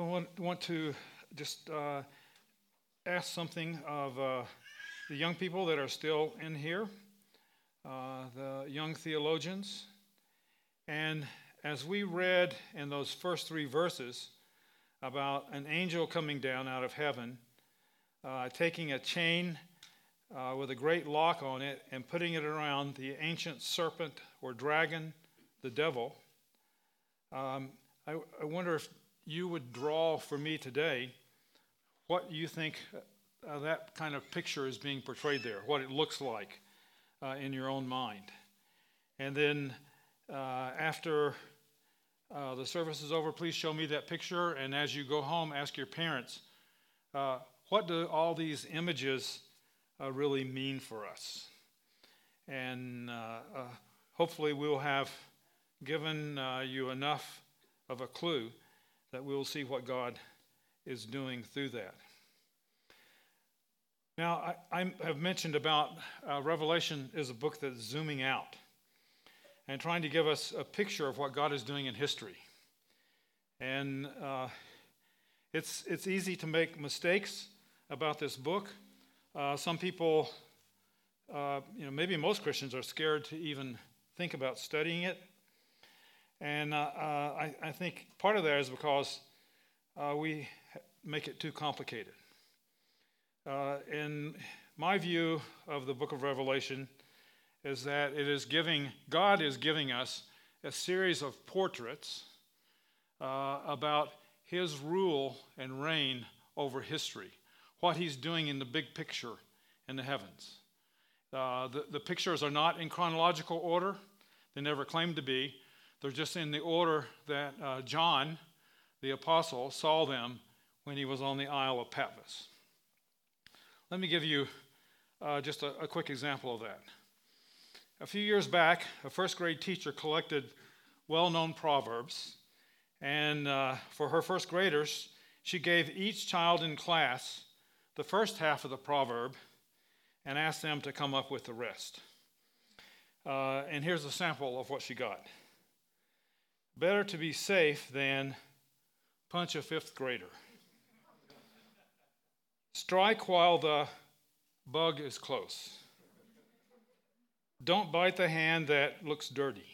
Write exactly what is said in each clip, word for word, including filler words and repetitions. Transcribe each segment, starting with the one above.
I want, want to just uh, ask something of uh, the young people that are still in here, uh, the young theologians. And as we read in those first three verses about an angel coming down out of heaven, uh, taking a chain uh, with a great lock on it and putting it around the ancient serpent or dragon, the devil, um, I, I wonder if you would draw for me today what you think uh, that kind of picture is being portrayed there, what it looks like uh, in your own mind. And then uh, after uh, the service is over, please show me that picture. And as you go home, ask your parents, uh, what do all these images uh, really mean for us? And uh, uh, hopefully we'll have given uh, you enough of a clue that we'll see what God is doing through that. Now, I, I have mentioned about uh, Revelation is a book that's zooming out and trying to give us a picture of what God is doing in history. And uh, it's it's easy to make mistakes about this book. Uh, some people, uh, you know, maybe most Christians are scared to even think about studying it. And uh, uh, I, I think part of that is because uh, we make it too complicated. Uh, and my view of the book of Revelation is that it is giving, God is giving us a series of portraits uh, about his rule and reign over history, what he's doing in the big picture in the heavens. Uh, the, the pictures are not in chronological order. They never claim to be. They're just in the order that uh, John, the apostle, saw them when he was on the Isle of Patmos. Let me give you uh, just a, a quick example of that. A few years back, a first grade teacher collected well-known proverbs, and uh, for her first graders, she gave each child in class the first half of the proverb and asked them to come up with the rest. Uh, and here's a sample of what she got. Better to be safe than punch a fifth grader. Strike while the bug is close. Don't bite the hand that looks dirty.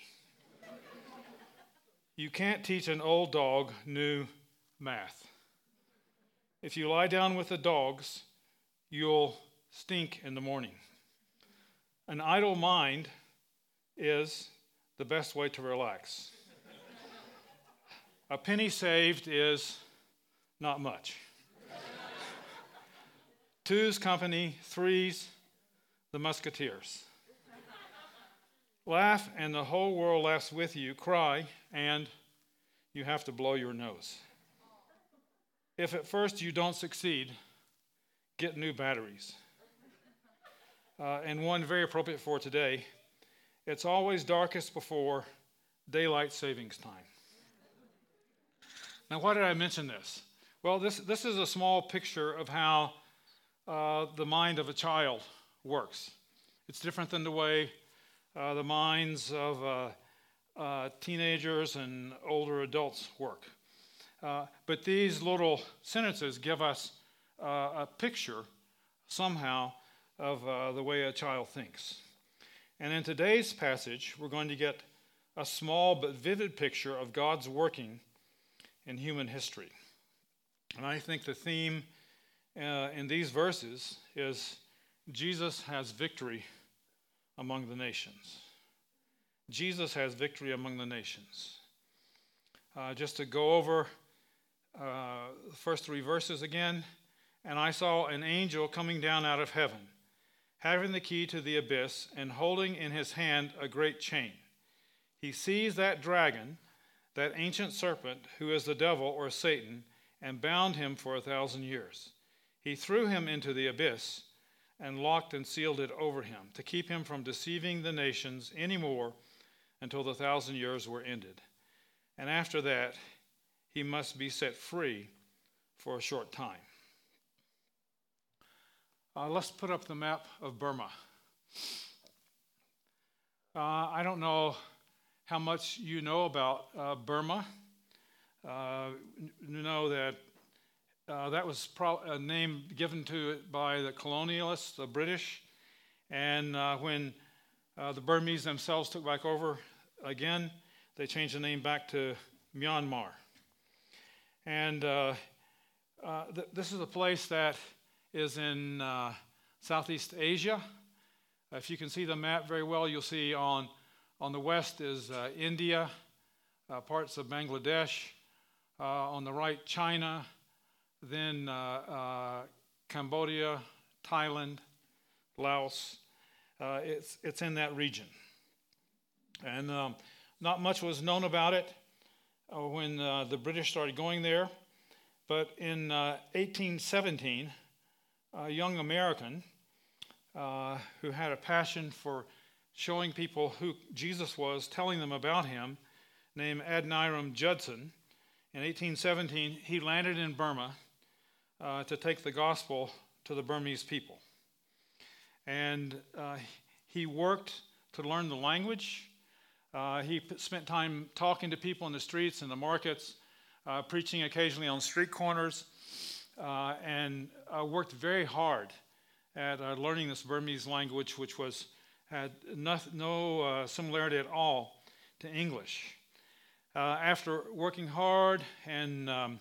You can't teach an old dog new math. If you lie down with the dogs, you'll stink in the morning. An idle mind is the best way to relax. A penny saved is not much. Two's company, three's the musketeers. Laugh and the whole world laughs with you. Cry and you have to blow your nose. If at first you don't succeed, get new batteries. Uh, and one very appropriate for today, it's always darkest before daylight savings time. Now, why did I mention this? Well, this, this is a small picture of how uh, the mind of a child works. It's different than the way uh, the minds of uh, uh, teenagers and older adults work. Uh, but these little sentences give us uh, a picture somehow of uh, the way a child thinks. And in today's passage, we're going to get a small but vivid picture of God's working in human history. And I think the theme uh, in these verses is Jesus has victory among the nations. Jesus has victory among the nations. Uh, just to go over uh, the first three verses again, and I saw an angel coming down out of heaven, having the key to the abyss and holding in his hand a great chain. He seized that dragon, that ancient serpent, who is the devil or Satan, and bound him for a thousand years. He threw him into the abyss and locked and sealed it over him to keep him from deceiving the nations anymore until the thousand years were ended. And after that, he must be set free for a short time. Uh, let's put up the map of Burma. Uh, I don't know how much you know about uh, Burma. uh, know that uh, that was pro- a name given to it by the colonialists, the British. And uh, when uh, the Burmese themselves took back over again, they changed the name back to Myanmar. And uh, uh, th- this is a place that is in uh, Southeast Asia. If you can see the map very well, you'll see on on the west is uh, India, uh, parts of Bangladesh, uh, on the right China, then uh, uh, Cambodia, Thailand, Laos. Uh, it's it's in that region, and um, not much was known about it uh, when uh, the British started going there. But in uh, eighteen seventeen, a young American uh, who had a passion for showing people who Jesus was, telling them about him, named Adoniram Judson. In eighteen seventeen, he landed in Burma uh, to take the gospel to the Burmese people. And uh, he worked to learn the language. Uh, he p- spent time talking to people in the streets and the markets, uh, preaching occasionally on street corners, uh, and uh, worked very hard at uh, learning this Burmese language, which was had no, no uh, similarity at all to English. Uh, after working hard and um,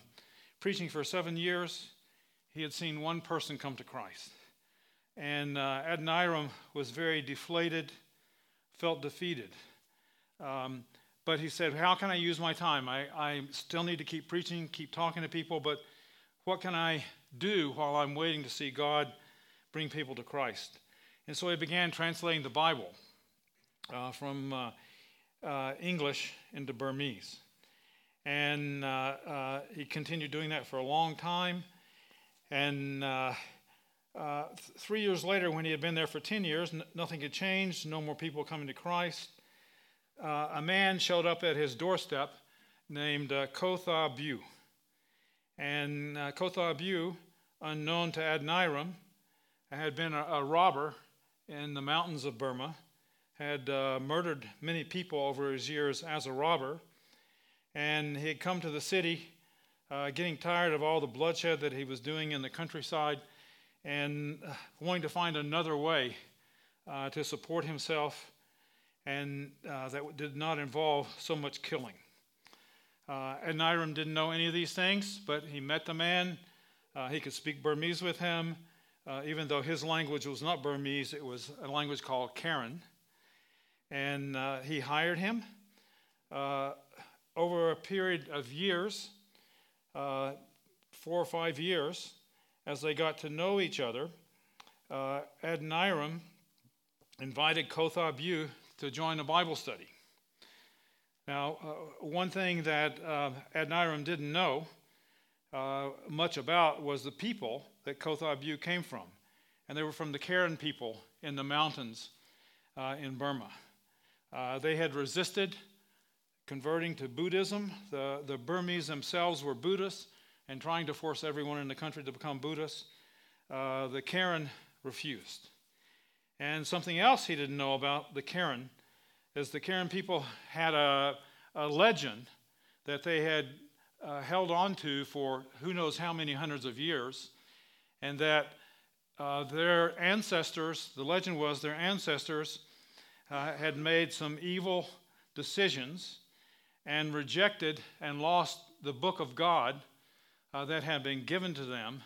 preaching for seven years, he had seen one person come to Christ. And uh, Adoniram was very deflated, felt defeated. Um, but he said, how can I use my time? I, I still need to keep preaching, keep talking to people, but what can I do while I'm waiting to see God bring people to Christ? And so he began translating the Bible uh, from uh, uh, English into Burmese. And uh, uh, he continued doing that for a long time. And uh, uh, th- three years later, when he had been there for ten years, n- nothing had changed, no more people coming to Christ. Uh, a man showed up at his doorstep named uh, Ko Tha Byu. And uh, Ko Tha Byu, unknown to Adoniram, had been a, a robber in the mountains of Burma, had uh, murdered many people over his years as a robber, and he had come to the city uh, getting tired of all the bloodshed that he was doing in the countryside and uh, wanting to find another way uh, to support himself, and uh, that did not involve so much killing. Uh, Adoniram didn't know any of these things, but he met the man. Uh, he could speak Burmese with him. Uh, even though his language was not Burmese, it was a language called Karen. And uh, he hired him. Uh, over a period of years, uh, four or five years, as they got to know each other, uh, Adoniram invited Ko Tha Byu to join a Bible study. Now, uh, one thing that uh, Adoniram didn't know uh, much about was the people that Ko Tha Byu came from, and they were from the Karen people in the mountains uh, in Burma. Uh, they had resisted converting to Buddhism. The, the Burmese themselves were Buddhists and trying to force everyone in the country to become Buddhists. Uh, the Karen refused. And something else he didn't know about the Karen is the Karen people had a, a legend that they had uh, held on to for who knows how many hundreds of years, and that uh, their ancestors, the legend was their ancestors uh, had made some evil decisions and rejected and lost the book of God uh, that had been given to them,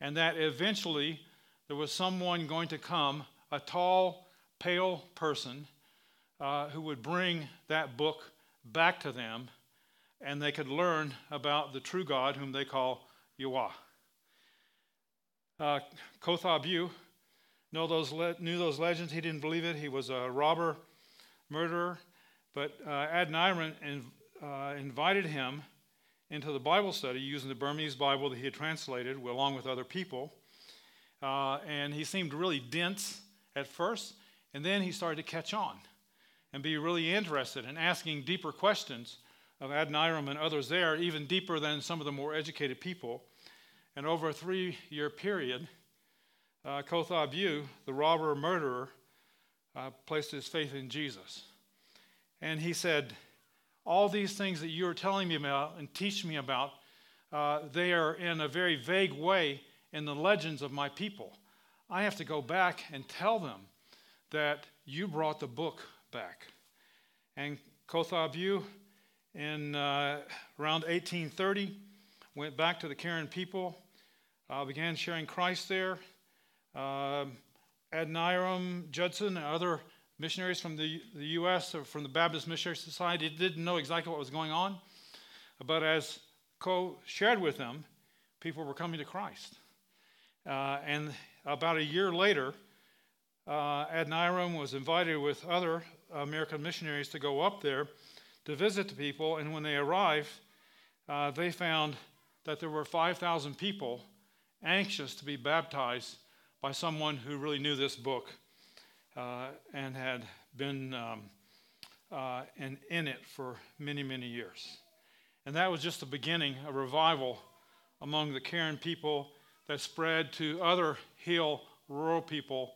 and that eventually there was someone going to come, a tall, pale person uh, who would bring that book back to them, and they could learn about the true God whom they call Yahweh. Uh, Ko Tha Byu knew those, le- knew those legends. He didn't believe it. He was a robber, murderer. But uh, Adoniram in, uh, invited him into the Bible study using the Burmese Bible that he had translated along with other people. Uh, and he seemed really dense at first. And then he started to catch on and be really interested in asking deeper questions of Adoniram and others there, even deeper than some of the more educated people. And over a three-year period, uh, Ko Tha Byu, the robber murderer, uh, placed his faith in Jesus. And he said, all these things that you are telling me about and teach me about, uh, they are in a very vague way in the legends of my people. I have to go back and tell them that you brought the book back. And Ko Tha Byu, in uh, around eighteen thirty, went back to the Karen people, uh, began sharing Christ there. Uh, Adoniram Judson and other missionaries from the, the U S or from the Baptist Missionary Society didn't know exactly what was going on, but as Ko shared with them, people were coming to Christ. Uh, and about a year later, uh, Adoniram was invited with other American missionaries to go up there to visit the people, and when they arrived, uh, they found that there were five thousand people anxious to be baptized by someone who really knew this book uh, and had been um, uh, in, in it for many, many years. And that was just the beginning, a revival among the Karen people that spread to other hill rural people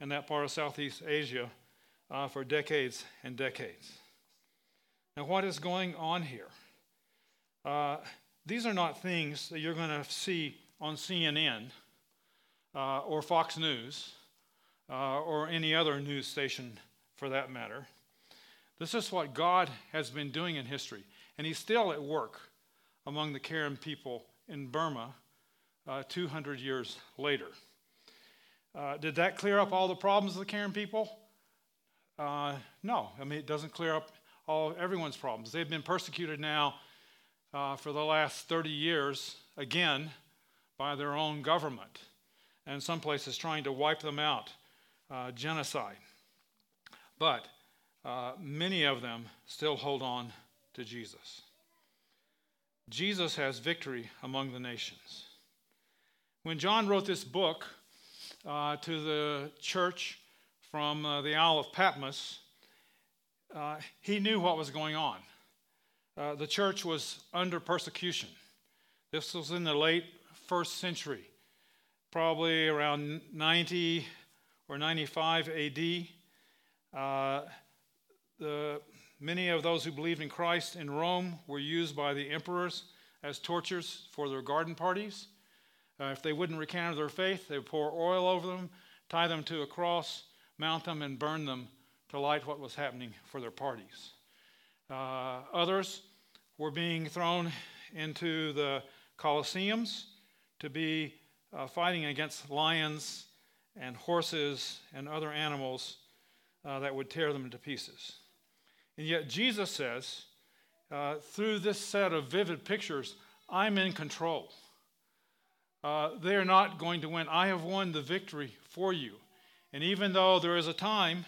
in that part of Southeast Asia uh, for decades and decades. Now, what is going on here? Uh, these are not things that you're going to see on C N N uh, or Fox News uh, or any other news station for that matter. This is what God has been doing in history, and he's still at work among the Karen people in Burma uh, two hundred years later. Uh, did that clear up all the problems of the Karen people? Uh, no, I mean, it doesn't clear up all everyone's problems. They've been persecuted now uh, for the last thirty years, again, by their own government, and some places trying to wipe them out, uh, genocide. But uh, many of them still hold on to Jesus. Jesus has victory among the nations. When John wrote this book uh, to the church from uh, the Isle of Patmos, Uh, he knew what was going on. Uh, the church was under persecution. This was in the late first century, probably around ninety or ninety-five A D. Uh, the, many of those who believed in Christ in Rome were used by the emperors as tortures for their garden parties. Uh, if they wouldn't recant their faith, they would pour oil over them, tie them to a cross, mount them, and burn them to light what was happening for their parties. Uh, others were being thrown into the Colosseums to be uh, fighting against lions and horses and other animals uh, that would tear them into pieces. And yet Jesus says, uh, through this set of vivid pictures, I'm in control. Uh, they are not going to win. I have won the victory for you. And even though there is a time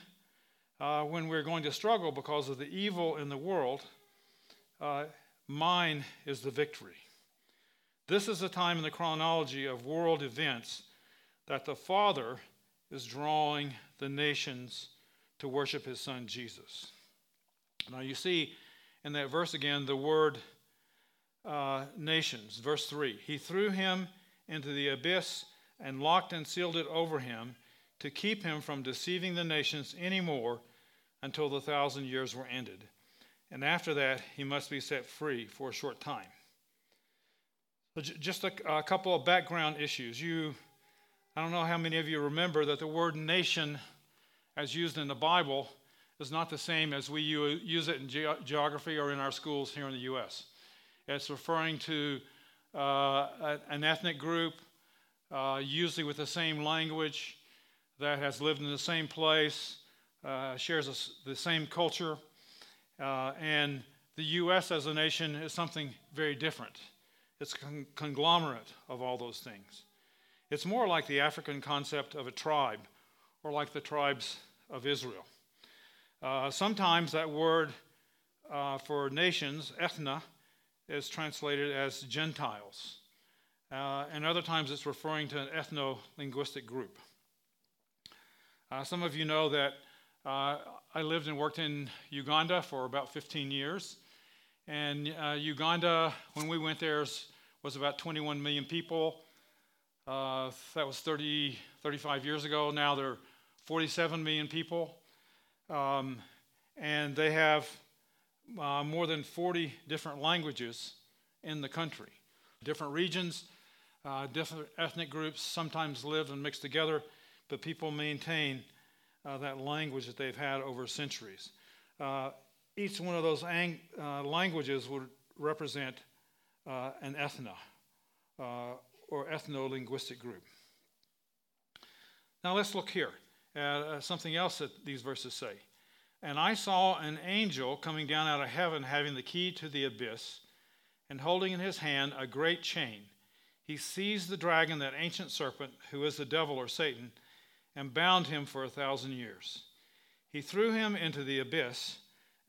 Uh, when we're going to struggle because of the evil in the world, uh, mine is the victory. This is the time in the chronology of world events that the Father is drawing the nations to worship his son Jesus. Now you see in that verse again the word uh, nations, verse three. He threw him into the abyss and locked and sealed it over him to keep him from deceiving the nations anymore until the thousand years were ended. And after that, he must be set free for a short time. So j- just a, a couple of background issues. You, I don't know how many of you remember that the word nation, as used in the Bible, is not the same as we u- use it in ge- geography or in our schools here in the U S. It's referring to uh, a, an ethnic group, uh, usually with the same language, that has lived in the same place, Uh, shares a, the same culture, uh, and the U S as a nation is something very different. It's a con- conglomerate of all those things. It's more like the African concept of a tribe, or like the tribes of Israel. Uh, sometimes that word uh, for nations, ethna, is translated as Gentiles, uh, and other times it's referring to an ethno-linguistic group. Uh, some of you know that Uh, I lived and worked in Uganda for about fifteen years. And uh, Uganda, when we went there, was about twenty-one million people. Uh, that was thirty, thirty-five years ago. Now there are forty-seven million people. Um, and they have uh, more than forty different languages in the country. Different regions, uh, different ethnic groups sometimes live and mix together, but people maintain uh, that language that they've had over centuries. Uh, each one of those ang- uh, languages would represent uh, an ethna uh, or ethno-linguistic group. Now let's look here at something else that these verses say. And I saw an angel coming down out of heaven, having the key to the abyss, and holding in his hand a great chain. He seized the dragon, that ancient serpent, who is the devil or Satan, and bound him for a thousand years. He threw him into the abyss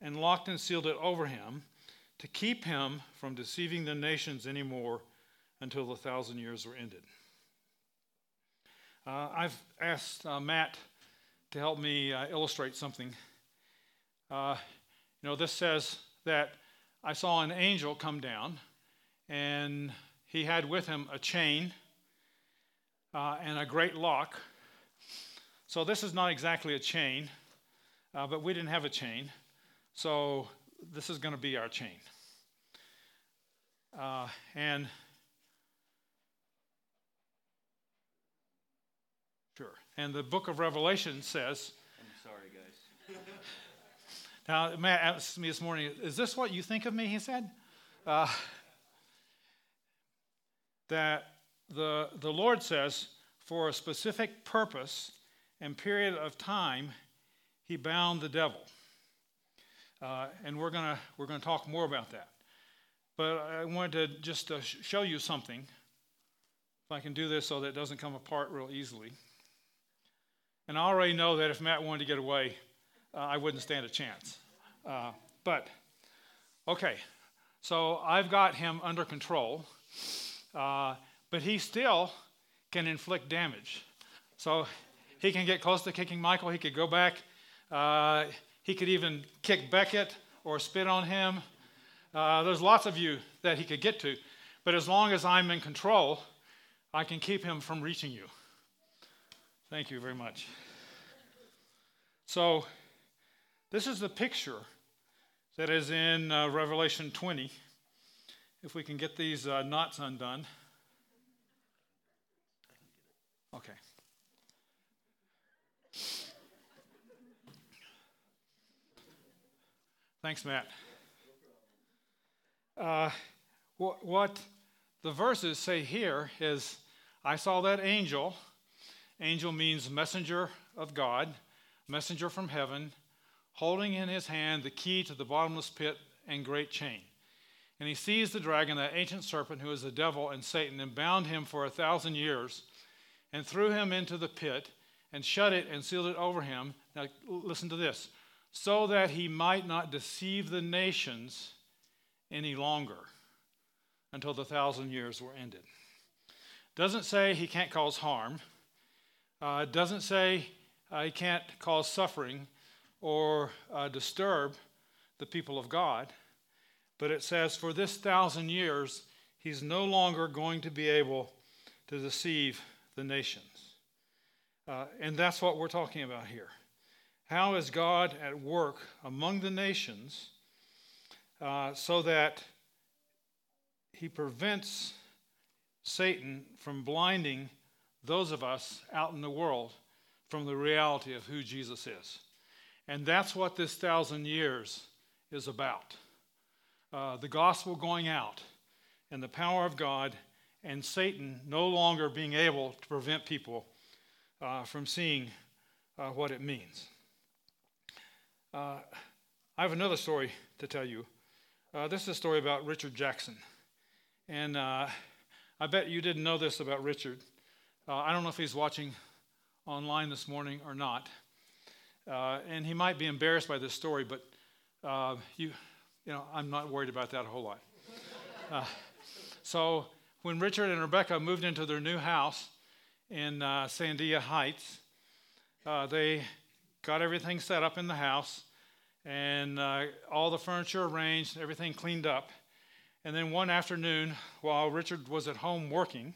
and locked and sealed it over him to keep him from deceiving the nations anymore until the thousand years were ended. Uh, I've asked uh, Matt to help me uh, illustrate something. Uh, you know, this says that I saw an angel come down, and he had with him a chain uh, and a great lock. So this is not exactly a chain, uh, but we didn't have a chain. So this is going to be our chain. Uh, and sure. And the book of Revelation says, I'm sorry, guys. Now, Matt asked me this morning, is this what you think of me, he said? Uh, that the the Lord says, for a specific purpose and period of time, he bound the devil. Uh, and we're going to we're going to talk more about that. But I wanted to just uh, sh- show you something. If I can do this so that it doesn't come apart real easily. And I already know that if Matt wanted to get away, Uh, I wouldn't stand a chance. Uh, but, okay, so I've got him under control, uh, but he still can inflict damage. So he can get close to kicking Michael. He could go back. Uh, he could even kick Beckett or spit on him. Uh, there's lots of you that he could get to. But as long as I'm in control, I can keep him from reaching you. Thank you very much. So, this is the picture that is in uh, Revelation twenty. If we can get these uh, knots undone. Okay. Thanks, Matt. Uh, wh- what the verses say here is, I saw that angel. Angel means messenger of God, messenger from heaven, holding in his hand the key to the bottomless pit and great chain. And he seized the dragon, that ancient serpent, who is the devil and Satan, and bound him for a thousand years, and threw him into the pit, and shut it and sealed it over him. Now, listen to this. So that he might not deceive the nations any longer until the thousand years were ended. Doesn't say he can't cause harm. Uh, doesn't say uh, he can't cause suffering or uh, disturb the people of God, but it says for this thousand years, he's no longer going to be able to deceive the nations. Uh, and that's what we're talking about here. How is God at work among the nations uh, so that he prevents Satan from blinding those of us out in the world from the reality of who Jesus is? And that's what this thousand years is about. Uh, the gospel going out and the power of God and Satan no longer being able to prevent people uh, from seeing uh, what it means. Uh, I have another story to tell you. Uh, this is a story about Richard Jackson. And uh, I bet you didn't know this about Richard. Uh, I don't know if he's watching online this morning or not. Uh, and he might be embarrassed by this story, but uh, you, you know, I'm not worried about that a whole lot. Uh, so when Richard and Rebecca moved into their new house in uh, Sandia Heights, uh, they got everything set up in the house, and uh, all the furniture arranged, everything cleaned up. And then one afternoon, while Richard was at home working,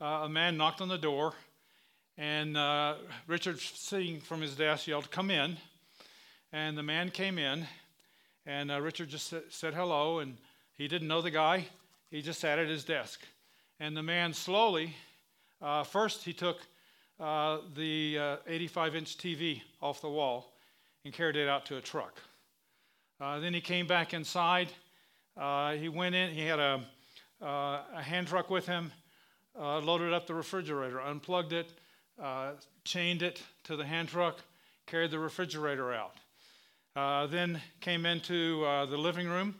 uh, a man knocked on the door. And uh, Richard, sitting from his desk, yelled, "Come in." And the man came in, And uh, Richard just said hello, and he didn't know the guy. He just sat at his desk. And the man slowly, uh, first he took uh, the uh, eighty-five inch T V off the wall and carried it out to a truck. Uh, then he came back inside. Uh, he went in. He had a, uh, a hand truck with him, uh, loaded up the refrigerator, unplugged it, uh, chained it to the hand truck, carried the refrigerator out. Uh, then came into uh, the living room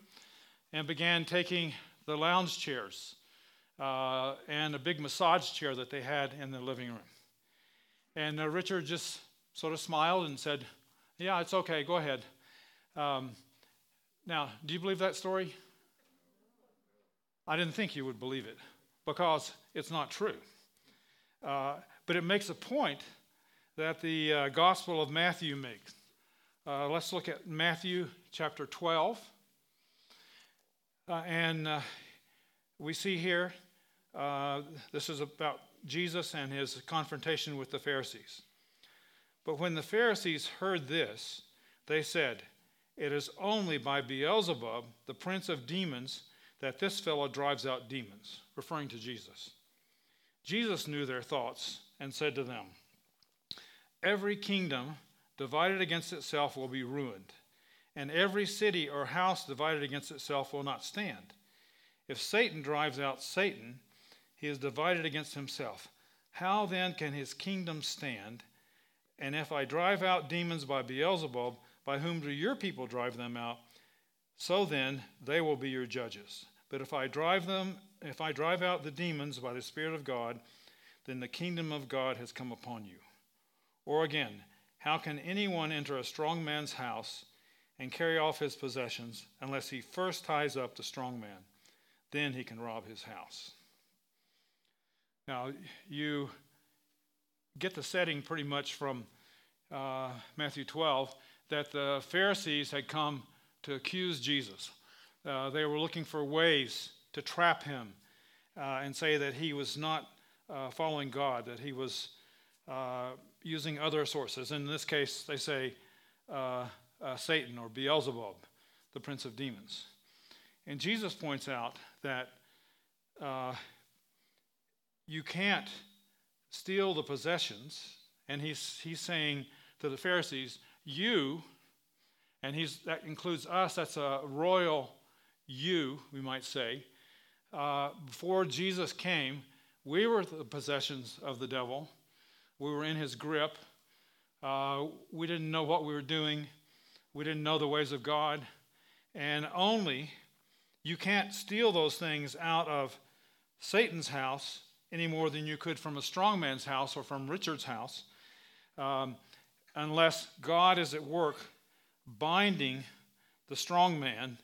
and began taking the lounge chairs uh, and a big massage chair that they had in the living room. And uh, Richard just sort of smiled and said, yeah, it's okay, go ahead. Um, now, do you believe that story? I didn't think you would believe it because it's not true. Uh, but it makes a point that the uh, Gospel of Matthew makes. Uh, let's look at Matthew chapter twelve. Uh, and uh, we see here, uh, this is about Jesus and his confrontation with the Pharisees. But when the Pharisees heard this, they said, "It is only by Beelzebub, the prince of demons, that this fellow drives out demons," referring to Jesus. Jesus knew their thoughts and said to them, "Every kingdom divided against itself will be ruined, and every city or house divided against itself will not stand. If Satan drives out Satan, he is divided against himself. How then can his kingdom stand? And if I drive out demons by Beelzebub, by whom do your people drive them out? So then they will be your judges. But if I drive them, if I drive out the demons by the Spirit of God, then the kingdom of God has come upon you. Or again, how can anyone enter a strong man's house and carry off his possessions unless he first ties up the strong man? Then he can rob his house." Now, you get the setting pretty much from uh, Matthew twelve, that the Pharisees had come to accuse Jesus. Uh, they were looking for ways to trap him uh, and say that he was not uh, following God, that he was uh, using other sources. In this case, they say uh, uh, Satan or Beelzebub, the prince of demons. And Jesus points out that uh, you can't steal the possessions. And he's he's saying to the Pharisees, you, and he's that includes us, that's a royal you, we might say. Uh, before Jesus came, we were the possessions of the devil. We were in his grip. Uh, we didn't know what we were doing. We didn't know the ways of God. And only, you can't steal those things out of Satan's house any more than you could from a strong man's house or from Richard's house, um, unless God is at work binding the strong man,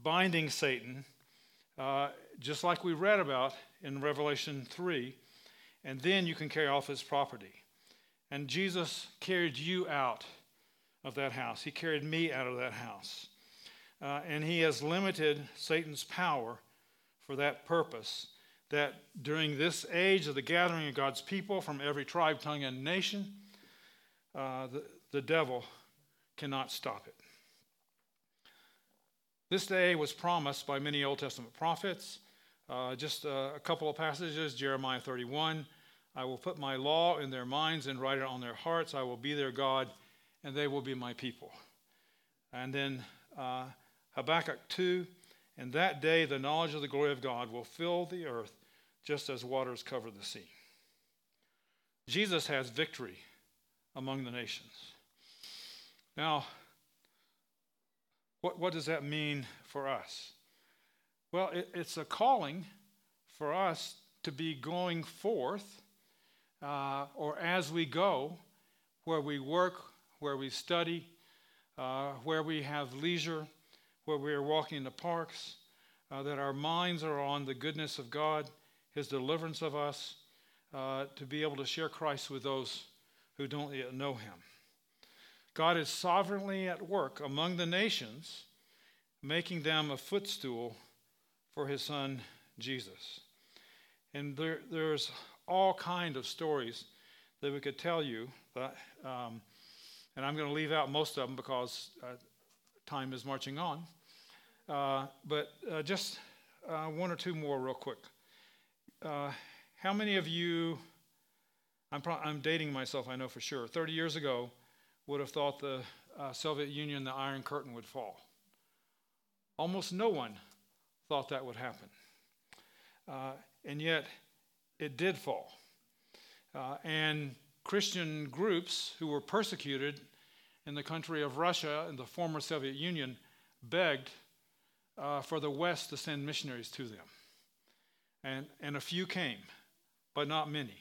binding Satan, uh, just like we read about in Revelation three. And then you can carry off his property. And Jesus carried you out of that house. He carried me out of that house. Uh, and he has limited Satan's power for that purpose, that during this age of the gathering of God's people from every tribe, tongue, and nation, uh, the, the devil cannot stop it. This day was promised by many Old Testament prophets. Uh, just uh, a couple of passages, Jeremiah thirty-one, "I will put my law in their minds and write it on their hearts. I will be their God, and they will be my people." And then uh, Habakkuk two, "In that day the knowledge of the glory of God will fill the earth just as waters cover the sea." Jesus has victory among the nations. Now, what, what does that mean for us? Well, it, it's a calling for us to be going forth, uh, or as we go, where we work, where we study, uh, where we have leisure, where we are walking in the parks, uh, that our minds are on the goodness of God, his deliverance of us, uh, to be able to share Christ with those who don't yet know him. God is sovereignly at work among the nations, making them a footstool for his son, Jesus. And there, there's all kind of stories that we could tell you, but, um, and I'm going to leave out most of them because uh, time is marching on. Uh, but uh, just uh, one or two more real quick. Uh, how many of you, I'm, pro- I'm dating myself, I know for sure, thirty years ago would have thought the uh, Soviet Union, the Iron Curtain would fall? Almost no one thought that would happen. Uh, and yet, it did fall. Uh, and Christian groups who were persecuted in the country of Russia and the former Soviet Union begged uh, for the West to send missionaries to them. And, and a few came, but not many.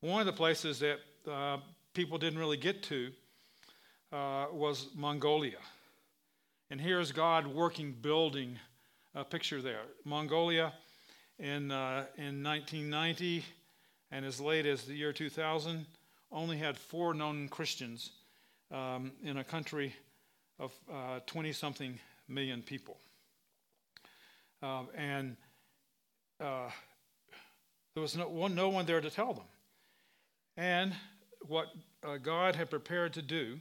One of the places that uh, people didn't really get to uh, was Mongolia. And here's God working, building a picture there. Mongolia in uh, in nineteen ninety and as late as the year two thousand only had four known Christians um, in a country of uh, twenty-something million people. Uh, and uh, there was no one, no one there to tell them. And what uh, God had prepared to do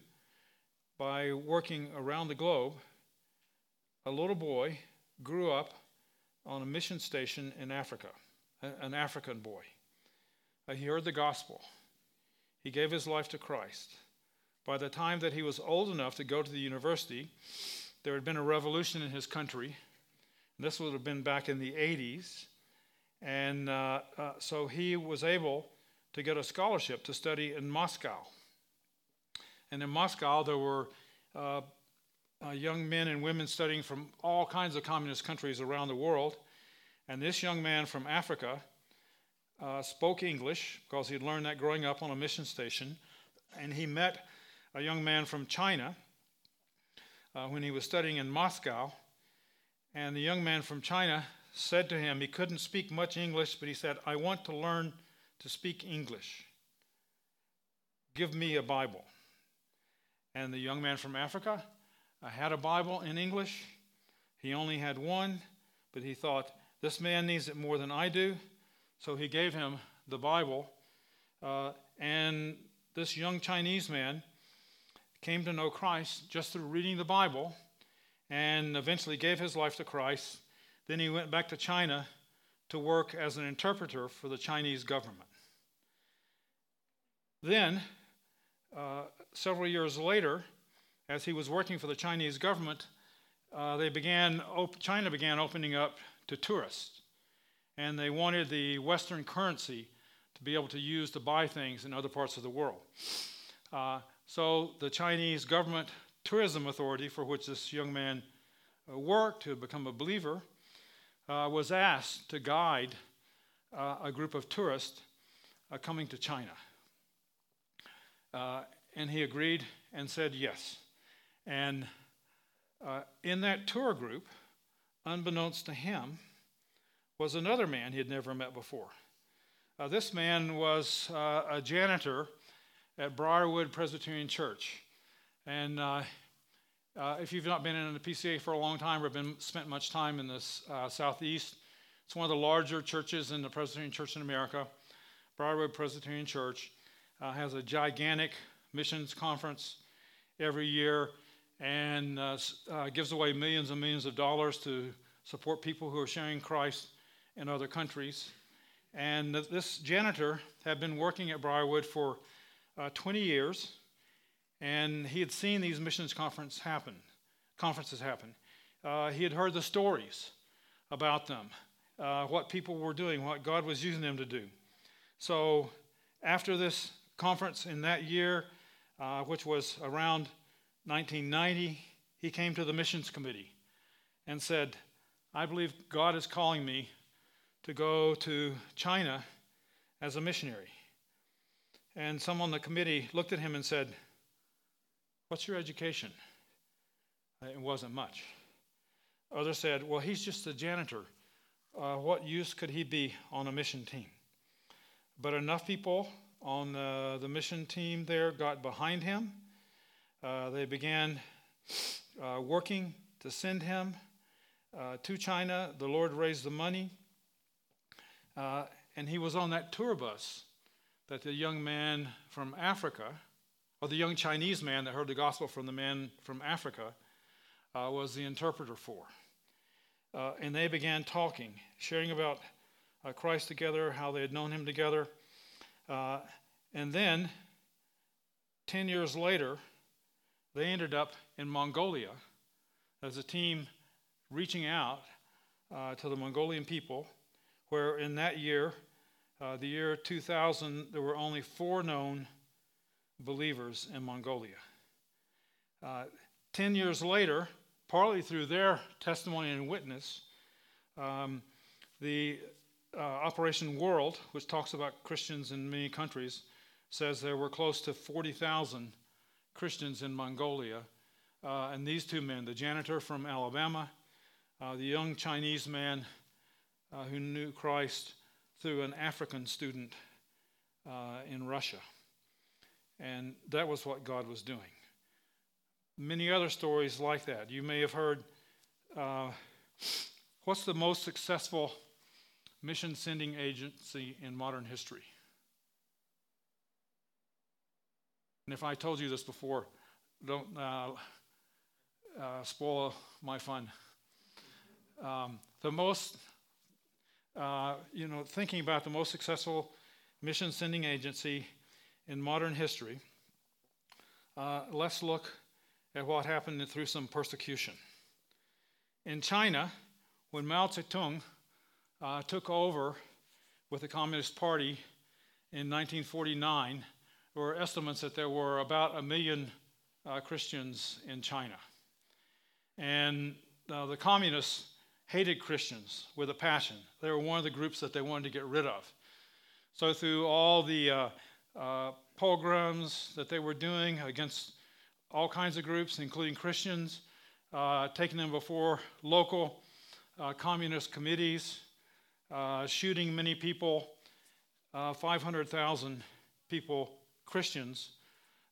by working around the globe, a little boy grew up on a mission station in Africa, an African boy. He heard the gospel. He gave his life to Christ. By the time that he was old enough to go to the university, there had been a revolution in his country. This would have been back in the eighties. And uh, uh, so he was able to get a scholarship to study in Moscow. And in Moscow, there were uh, uh, young men and women studying from all kinds of communist countries around the world. And this young man from Africa uh, spoke English because he'd learned that growing up on a mission station. And he met a young man from China uh, when he was studying in Moscow. And the young man from China said to him, he couldn't speak much English, but he said, "I want to learn to speak English. Give me a Bible." And the young man from Africa uh, had a Bible in English. He only had one, but he thought, this man needs it more than I do. So he gave him the Bible. Uh, and this young Chinese man came to know Christ just through reading the Bible and eventually gave his life to Christ. Then he went back to China to work as an interpreter for the Chinese government. Then, uh, several years later, as he was working for the Chinese government, uh, they began op- China began opening up to tourists. And they wanted the Western currency to be able to use to buy things in other parts of the world. Uh, so the Chinese government tourism authority, for which this young man uh, worked to become a believer, uh, was asked to guide uh, a group of tourists uh, coming to China. Uh, and he agreed and said yes. And uh, in that tour group, unbeknownst to him, was another man he had never met before. Uh, this man was uh, a janitor at Briarwood Presbyterian Church. And uh, uh, if you've not been in the P C A for a long time or been spent much time in the uh, Southeast, it's one of the larger churches in the Presbyterian Church in America. Briarwood Presbyterian Church. Uh, has a gigantic missions conference every year and uh, uh, gives away millions and millions of dollars to support people who are sharing Christ in other countries. And th- this janitor had been working at Briarwood for uh, twenty years, and he had seen these missions conference happen, conferences happen. Uh, he had heard the stories about them, uh, what people were doing, what God was using them to do. So after this conference in that year, uh, which was around nineteen ninety, he came to the missions committee and said, "I believe God is calling me to go to China as a missionary." And someone on the committee looked at him and said, "What's your education?" It wasn't much. Others said, "Well, he's just a janitor. Uh, what use could he be on a mission team?" But enough people on the, the mission team there got behind him. Uh, they began uh, working to send him uh, to China. The Lord raised the money. Uh, and he was on that tour bus that the young man from Africa, or the young Chinese man that heard the gospel from the man from Africa, uh, was the interpreter for. Uh, and they began talking, sharing about uh, Christ together, how they had known him together. Uh, and then, ten years later, they ended up in Mongolia as a team reaching out uh, to the Mongolian people, where in that year, uh, the year two thousand, there were only four known believers in Mongolia. Uh, ten years later, partly through their testimony and witness, um, the uh, Operation World, which talks about Christians in many countries, says there were close to forty thousand Christians in Mongolia. Uh, and these two men, the janitor from Alabama, uh, the young Chinese man uh, who knew Christ through an African student uh, in Russia. And that was what God was doing. Many other stories like that. You may have heard, uh, what's the most successful mission sending agency in modern history? And if I told you this before, don't uh, uh, spoil my fun. Um, the most, uh, you know, thinking about the most successful mission sending agency in modern history, uh, let's look at what happened through some persecution. In China, when Mao Zedong uh, took over with the Communist Party in nineteen forty-nine, there were estimates that there were about a million uh, Christians in China. And uh, the communists hated Christians with a passion. They were one of the groups that they wanted to get rid of. So through all the uh, uh, pogroms that they were doing against all kinds of groups, including Christians, uh, taking them before local uh, communist committees, uh, shooting many people, uh, five hundred thousand people, Christians,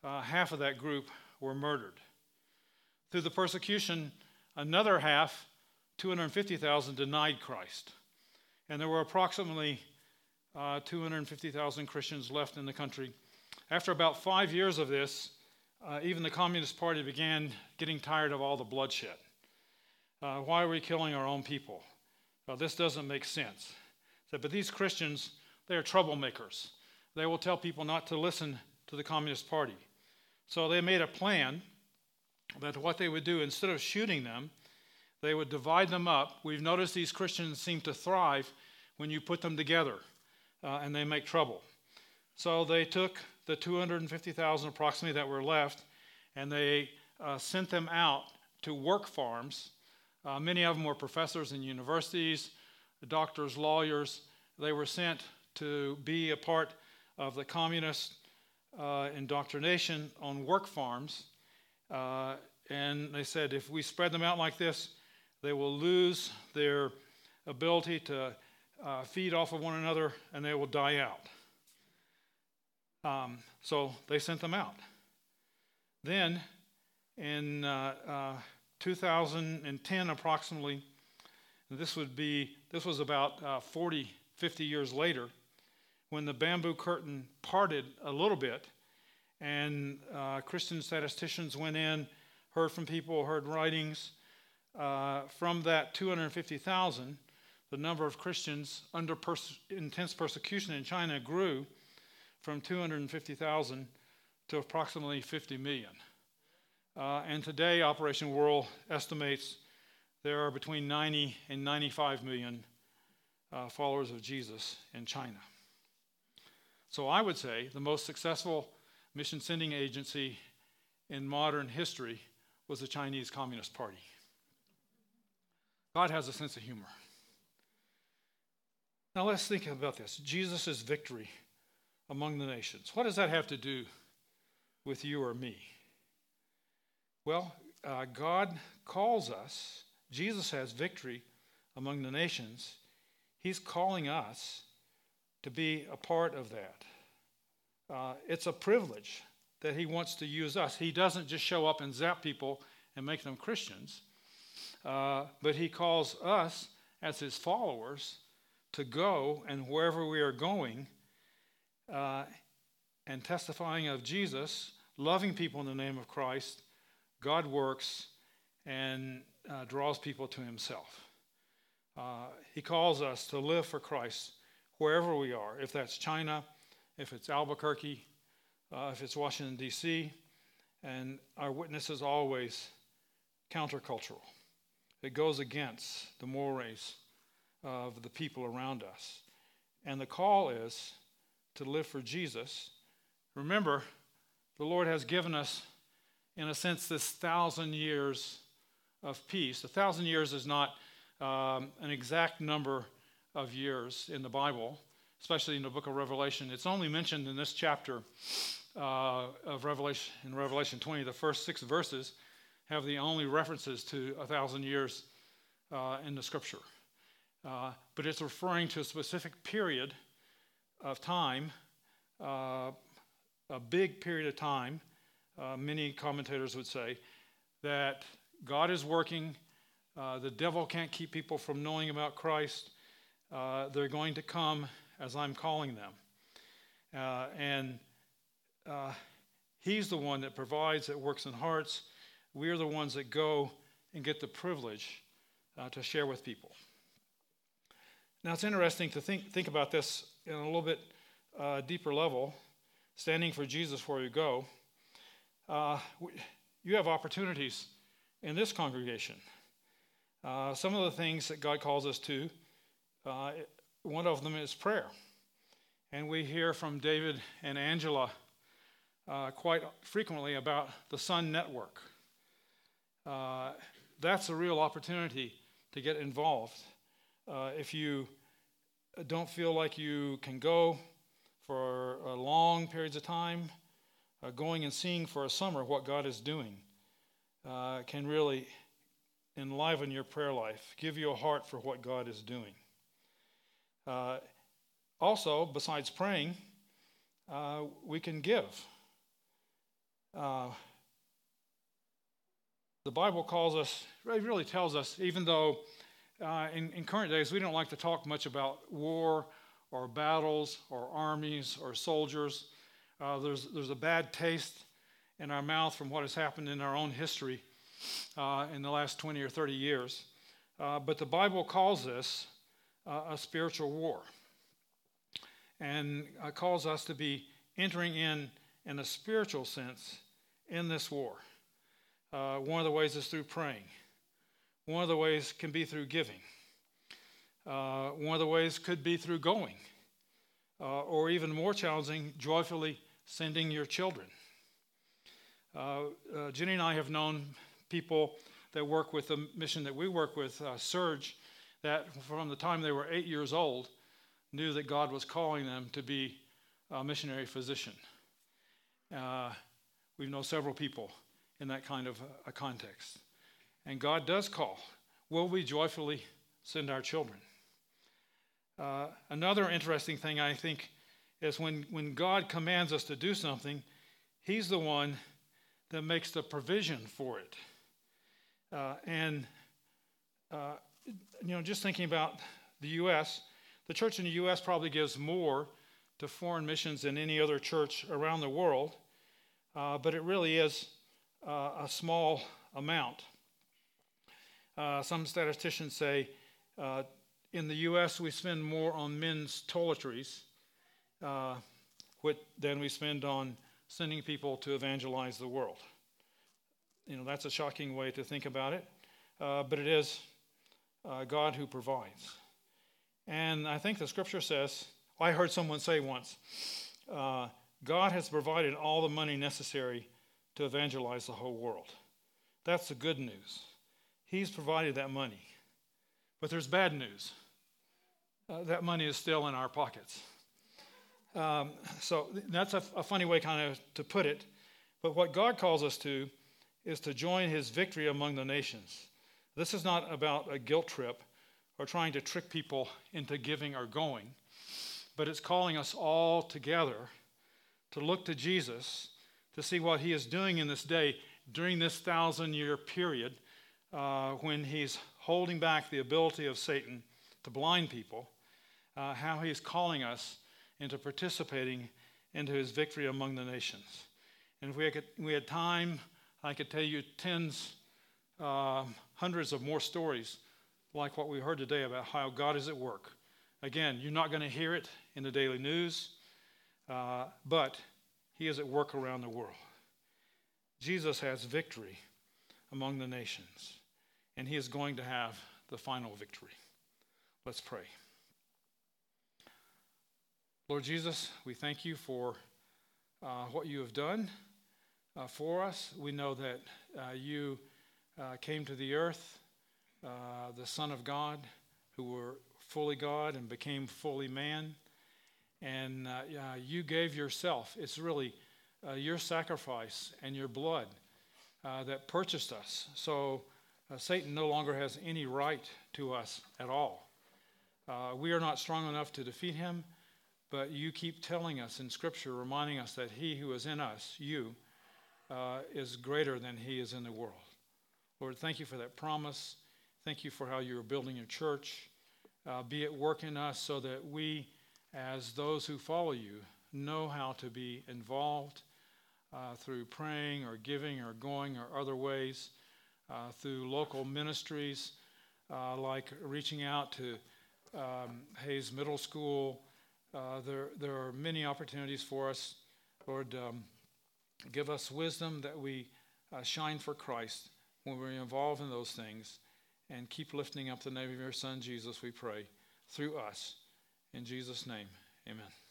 uh, half of that group were murdered. Through the persecution, another half, two hundred fifty thousand, denied Christ. And there were approximately uh, two hundred fifty thousand Christians left in the country. After about five years of this, Uh, even the Communist Party began getting tired of all the bloodshed. Uh, why are we killing our own people? Uh, this doesn't make sense. So, but these Christians, they are troublemakers. They will tell people not to listen to the Communist Party. So they made a plan that what they would do, instead of shooting them, they would divide them up. We've noticed these Christians seem to thrive when you put them together, uh, and they make trouble. So they took the two hundred fifty thousand approximately that were left, and they uh, sent them out to work farms. Uh, many of them were professors in universities, doctors, lawyers. They were sent to be a part of the communist uh, indoctrination on work farms. Uh, and they said, if we spread them out like this, they will lose their ability to uh, feed off of one another, and they will die out. Um, so they sent them out. Then in uh, uh, two thousand ten approximately, this would be, this was about uh, forty, fifty years later, when the bamboo curtain parted a little bit and uh, Christian statisticians went in, heard from people, heard writings. Uh, from that two hundred fifty thousand, the number of Christians under pers- intense persecution in China grew from two hundred fifty thousand to approximately fifty million. Uh, and today, Operation World estimates there are between ninety and ninety-five million uh, followers of Jesus in China. So I would say the most successful mission sending agency in modern history was the Chinese Communist Party. God has a sense of humor. Now let's think about this. Jesus' victory among the nations. What does that have to do with you or me? Well, uh, God calls us. Jesus has victory among the nations. He's calling us to be a part of that. Uh, it's a privilege that he wants to use us. He doesn't just show up and zap people and make them Christians, uh, but he calls us as his followers to go, and wherever we are going, Uh, and testifying of Jesus, loving people in the name of Christ, God works, and uh, draws people to himself. Uh, he calls us to live for Christ wherever we are, if that's China, if it's Albuquerque, uh, if it's Washington, D C, and our witness is always countercultural. It goes against the mores of the people around us. And the call is to live for Jesus. Remember, the Lord has given us, in a sense, this thousand years of peace. A thousand years is not um, an exact number of years in the Bible, especially in the book of Revelation. It's only mentioned in this chapter uh, of Revelation, in Revelation twenty. The first six verses have the only references to a thousand years uh, in the scripture. Uh, but it's referring to a specific period of time, uh, a big period of time, uh, many commentators would say, that God is working, uh, the devil can't keep people from knowing about Christ, uh, they're going to come as I'm calling them. Uh, and uh, he's the one that provides, that works in hearts. We are the ones that go and get the privilege uh, to share with people. Now, it's interesting to think think about this in a little bit uh, deeper level, standing for Jesus where you go. Uh, you have opportunities in this congregation. Uh, some of the things that God calls us to, uh, one of them is prayer. And we hear from David and Angela uh, quite frequently about the Sun Network. Uh, that's a real opportunity to get involved. Uh, if you don't feel like you can go for uh, long periods of time, uh, going and seeing for a summer what God is doing uh, can really enliven your prayer life, give you a heart for what God is doing. Uh, also, besides praying, uh, we can give. Uh, the Bible calls us, it really tells us, even though Uh, in, in current days, we don't like to talk much about war or battles or armies or soldiers. Uh, there's there's a bad taste in our mouth from what has happened in our own history uh, in the last twenty or thirty years. Uh, but the Bible calls this uh, a spiritual war, and uh, calls us to be entering in, in a spiritual sense, in this war. Uh, one of the ways is through praying. One of the ways can be through giving. Uh, one of the ways could be through going, uh, or even more challenging, joyfully sending your children. Uh, uh, Jenny and I have known people that work with the mission that we work with, uh, Surge, that from the time they were eight years old, knew that God was calling them to be a missionary physician. Uh, we know several people in that kind of a context. And God does call. Will we joyfully send our children? Uh, another interesting thing, I think, is when, when God commands us to do something, he's the one that makes the provision for it. Uh, and, uh, you know, just thinking about the U S, the church in the U S probably gives more to foreign missions than any other church around the world, uh, but it really is uh, a small amount. Uh, some statisticians say uh, in the U S we spend more on men's toiletries uh, what, than we spend on sending people to evangelize the world. You know, that's a shocking way to think about it, uh, but it is uh, God who provides. And I think the scripture says, I heard someone say once, uh, God has provided all the money necessary to evangelize the whole world. That's the good news. He's provided that money. But there's bad news. Uh, that money is still in our pockets. Um, so that's a, a funny way kind of to put it. But what God calls us to is to join his victory among the nations. This is not about a guilt trip or trying to trick people into giving or going, but it's calling us all together to look to Jesus, to see what he is doing in this day during this thousand-year period, Uh, when he's holding back the ability of Satan to blind people, uh, how he's calling us into participating into his victory among the nations. And if we had, we had time, I could tell you tens uh, hundreds of more stories like what we heard today about how God is at work. Again, you're not going to hear it in the daily news, uh, but he is at work around the world. Jesus has victory among the nations, and he is going to have the final victory. Let's pray. Lord Jesus, we thank you for uh, what you have done uh, for us. We know that uh, you uh, came to the earth, uh, the Son of God, who were fully God and became fully man. And uh, uh, you gave yourself. It's really uh, your sacrifice and your blood uh, that purchased us. So uh, Satan no longer has any right to us at all. Uh, we are not strong enough to defeat him, but you keep telling us in Scripture, reminding us that he who is in us, you, uh, is greater than he is in the world. Lord, thank you for that promise. Thank you for how you are building your church. Uh, be at work in us so that we, as those who follow you, know how to be involved uh, through praying or giving or going or other ways, uh, through local ministries uh, like reaching out to um, Hayes Middle School. Uh, there, there are many opportunities for us. Lord, um, give us wisdom that we uh, shine for Christ when we're involved in those things, and keep lifting up the name of your Son, Jesus, we pray, through us. In Jesus' name, amen.